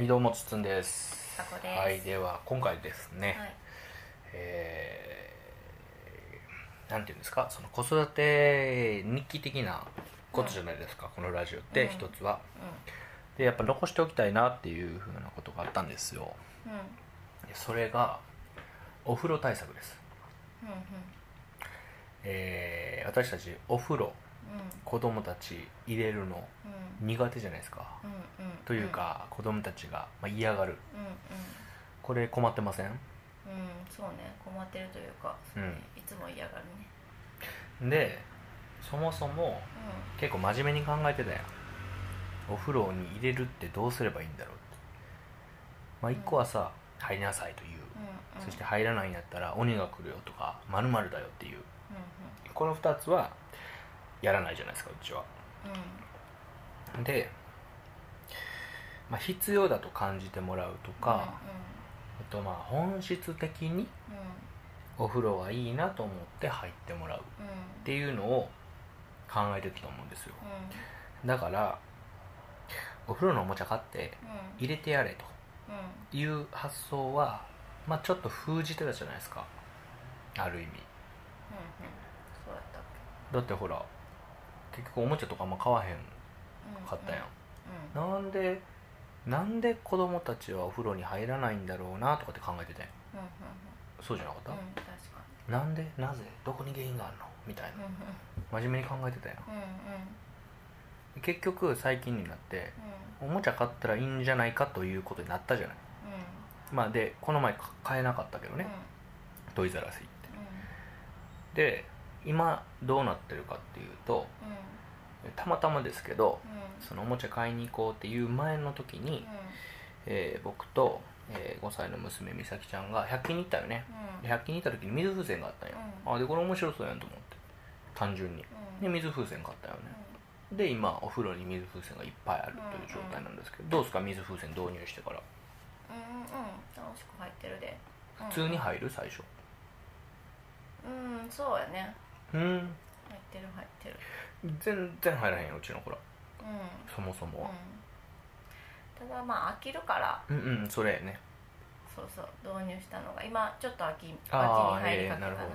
はい、どうもつつんです。さこです。はい、では今回ですね、はい、なんていうんですか、その子育て日記的なことじゃないですか、このラジオって一つは、でやっぱ残しておきたいなっていう風なことがあったんですよ。でそれがお風呂対策です。私たちお風呂、子供たち入れるの苦手じゃないですか、というか子供たちが嫌がる、これ困ってません？そうね、困ってるというか、いつも嫌がるね。でそもそも、結構真面目に考えてたやん。お風呂に入れるってどうすればいいんだろうって。一個はさ、入りなさいという、そして入らないんだったら鬼が来るよとか〇〇だよっていう、この2つはやらないじゃないですか、うちは。で、必要だと感じてもらうとか、あと本質的にお風呂はいいなと思って入ってもらうっていうのを考えてたと思うんですよ。だからお風呂のおもちゃ買って入れてやれという発想は、ちょっと封じてたじゃないですか、ある意味。そうだったっけ？だってほら結局おもちゃとか買わへんかったやん、なんで子供たちはお風呂に入らないんだろうなとかって考えてたやん、そうじゃなかった？確かに。なんで、なぜ、どこに原因があるのみたいな、真面目に考えてたやん、結局最近になって、おもちゃ買ったらいいんじゃないかということになったじゃない、でこの前買えなかったけどね、トイザらス行って、で今どうなってるかっていうと、たまたまですけど、そのおもちゃ買いに行こうっていう前の時に、僕と、5歳の娘美咲ちゃんが100均に行ったよね、100均に行った時に水風船があったんよ、でこれ面白そうやんと思って単純に、で水風船買ったよね、で今お風呂に水風船がいっぱいあるという状態なんですけど、どうですか水風船導入してから？楽しく入ってるで。普通に入る？最初。そうやね。入ってる入ってる。全然入らへんようちの子ら。そもそもは。ただ飽きるから。それやね。そうそう、導入したのが今ちょっと飽きに入りかけたの。なるほど。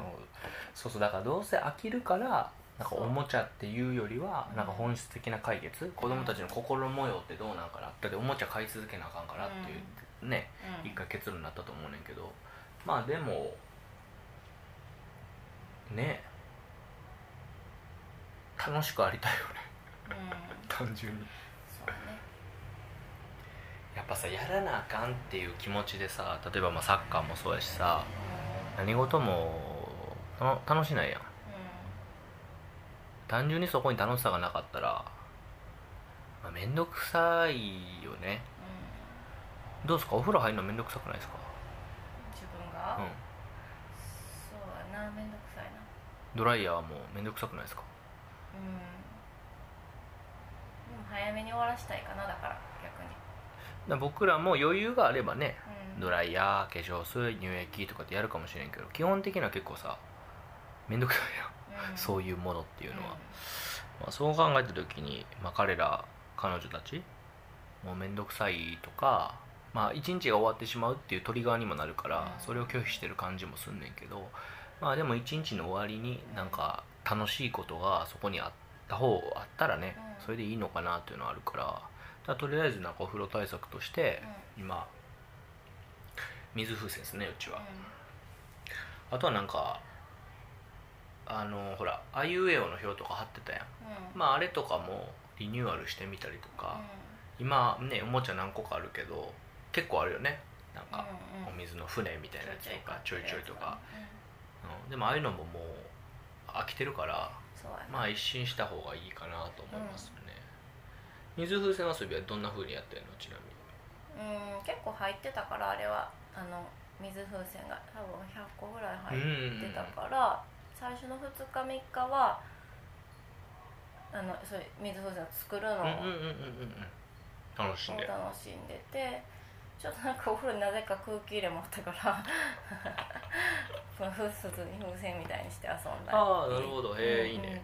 そうそう、だからどうせ飽きるから。なんかおもちゃっていうよりはなんか本質的な解決、子供たちの心模様ってどうなんかな、だっておもちゃ買い続けなあかんからっていうね、一回結論になったと思うねんけど、でもねえ楽しくありたいよね、単純に。そうね、やっぱさ、やらなあかんっていう気持ちでさ、例えばサッカーもそうやしさ、何事も楽しないやん。単純にそこに楽しさがなかったら、めんどくさいよね、どうですか、お風呂入るのめんどくさくないですか？自分が？そうやな、めんどくさいな。ドライヤーもめんどくさくないですか？でも早めに終わらしたいかな、だから逆に。僕らも余裕があればね、ドライヤー、化粧水、乳液とかってやるかもしれんけど、基本的には結構さ、めんどくさいやん、そういうものっていうのは、そう考えた時に、彼ら彼女たちもうめんどくさいとか、一日が終わってしまうっていうトリガーにもなるから、それを拒否してる感じもすんねんけど、でも一日の終わりになんか楽しいことがそこにあったらね、それでいいのかなっていうのはあるから、とりあえずなんかお風呂対策として、今水風船ですね、うちは。あとはなんかほらあいうえおの表とか貼ってたやん、あれとかもリニューアルしてみたりとか、今ねおもちゃ何個かあるけど結構あるよね、なんか、お水の船みたいなやつとかちょいちょいとか、でもああいうのももう飽きてるから、一新した方がいいかなと思いますね。水風船遊びはどんな風にやってるの、ちなみに？結構入ってたから、あれは水風船が多分100個ぐらい入ってたから、最初の2日3日はそういう水風船を作るのを楽しんでて、ちょっとなんかお風呂になぜか空気入れもあったから風船みたいにして遊んだり。ああ、なるほど、へえ、いいね。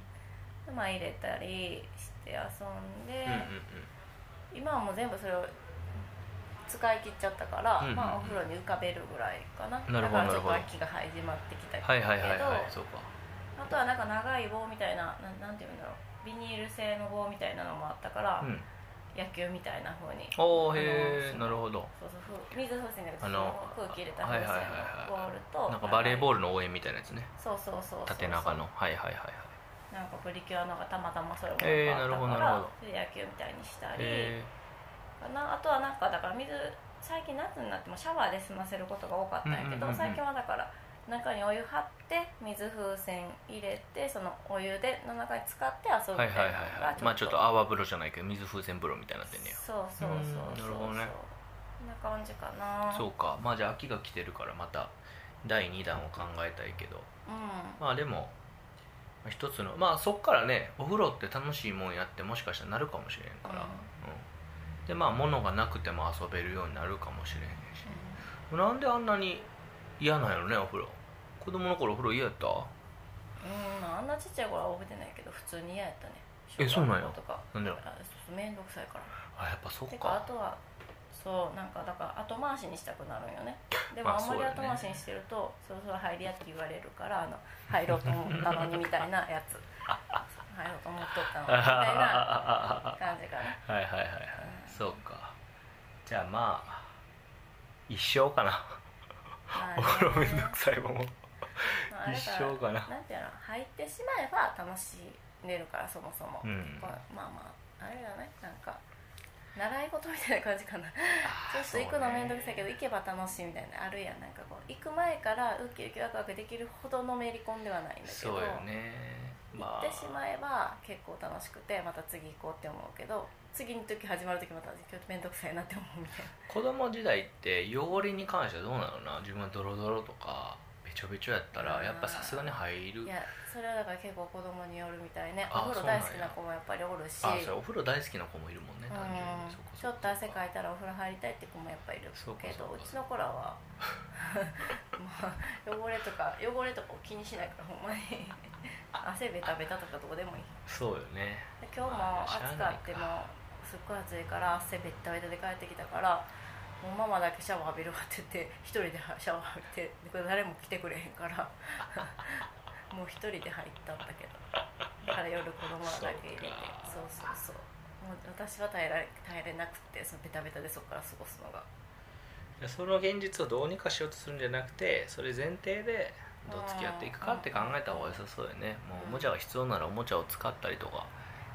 入れたりして遊んで、今はもう全部それを使い切っちゃったから、うんうん、まあ、お風呂に浮かべるぐらいかな。だからちょっと秋が始まってきたけど、あとはなんか長い棒みたいな、なんていうんだろう、ビニール製の棒みたいなのもあったから、うん、野球みたいな風に。おー、へー、なるほど。そうそう、水風船で空気入れた風船のボールと、なんかバレーボールの応援みたいなやつね。そうそうそうそう、縦長の、はいはいはいはい、なんかプリキュアのがたまたまそれもあったから、野球みたいにしたりかな。あとはなんかだから水、最近夏になってもシャワーで済ませることが多かったんやけど、うんうんうんうん、最近はだから中にお湯張って水風船入れて、そのお湯での中に使って遊ぶみたいなのが、はいはいはいはい、まあちょっと泡風呂じゃないけど水風船風呂みたいになってんねや。そうそうそうそう、なるほどね。こんな感じかな。そうか、まあじゃあ秋が来てるからまた第2弾を考えたいけど、うん、まあでも一つの、まあそっからね、お風呂って楽しいもんやってもしかしたらなるかもしれんから、うん、でまあ物がなくても遊べるようになるかもしれんし、うん、なんであんなに嫌なんやろね、お風呂。子供の頃お風呂嫌やった？あんなちっちゃい頃は覚えてないけど、普通に嫌やったね。え、そうなんや。なんでやろ。めんどくさいから。あ、やっぱそっか。てかあとはそう、なんかだから後回しにしたくなるんよね。でもあんまり後回しにしてると、そろそろ入りやって言われるから、あの入ろうと思ったのにみたいなやつ入ろうと思っとったのみたいな感じかな。はいはいはいはい、うん、そうか。じゃあまあ一生かな、お風呂めんどくさいもん一生かな。なんていうの、入ってしまえば楽しんでるから、そもそも、うん、まあまああれじゃない、なんか習い事みたいな感じかな。ちょっと行くのめんどくさいけど、行けば楽しいみたいなあるやん。なんかこう行く前からウキウキワクワクできるほどのめり込んではないんだけど、そうよね、まあ、行ってしまえば結構楽しくて、また次行こうって思うけど、次の時始まる時まためんどくさいなって思うみたいな。子供時代って汚れに関してはどうなのな。自分はドロドロとかべちょべちょやったらやっぱさすがに入る。いや、それはだから結構子供によるみたいね。お風呂大好きな子もやっぱりおるし。あ、そう、お風呂大好きな子もいるもんね、単純に。そこそこちょっと汗かいたらお風呂入りたいって子もやっぱいるけど、うちの子らはまあ汚れとかを気にしないから、ほんまに汗ベタベタとかどうでもいい。そうよね。今日も暑かってもすっごい暑いから汗ベタベタで帰ってきたから、もうママだけシャワー浴びるわって言って一人でシャワー浴びて、誰も来てくれへんからもう一人で入ったんだけど、だから夜子供だけ入れて、そうそうそう、もう私は耐えれなくて、そのベタベタでそこから過ごすのが。その現実をどうにかしようとするんじゃなくて、それ前提でどう付き合っていくかって考えた方が良さそうよね。もうおもちゃが必要ならおもちゃを使ったりとか、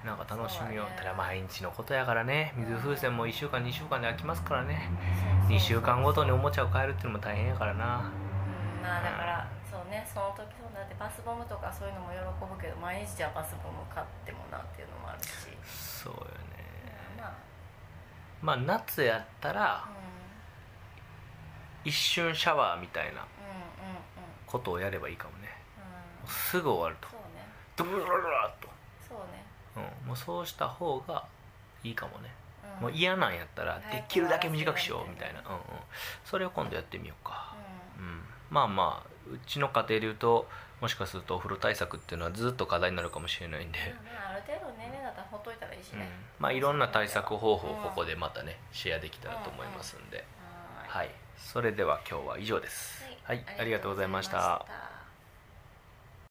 なんか楽しみを、ただ毎日のことやからね。水風船も1週間2週間で飽きますからね。2週間ごとにおもちゃを変えるっていうのも大変やからな。まあだからそうね、その時そうだって、バスボムとかそういうのも喜ぶけど、毎日じゃバスボム買ってもなっていうのもあるし。そうよね。まあ夏やったら一瞬シャワーみたいなことをやればいいかもね。すぐ終わると。ドブルルルルッと。そうね。うん、もうそうした方がいいかもね、うん、もう嫌なんやったらできるだけ短くしようみたいな、うんうん、それを今度やってみようか、うんうん、まあまあうちの家庭でいうと、もしかするとお風呂対策っていうのはずっと課題になるかもしれないんで、うん、ある程度年齢だったらほっといたらいいしね、うん、まあいろんな対策方法をここでまたね、シェアできたらと思いますんで、うんうんうん、はい、それでは今日は以上です、はい、ありがとうございました。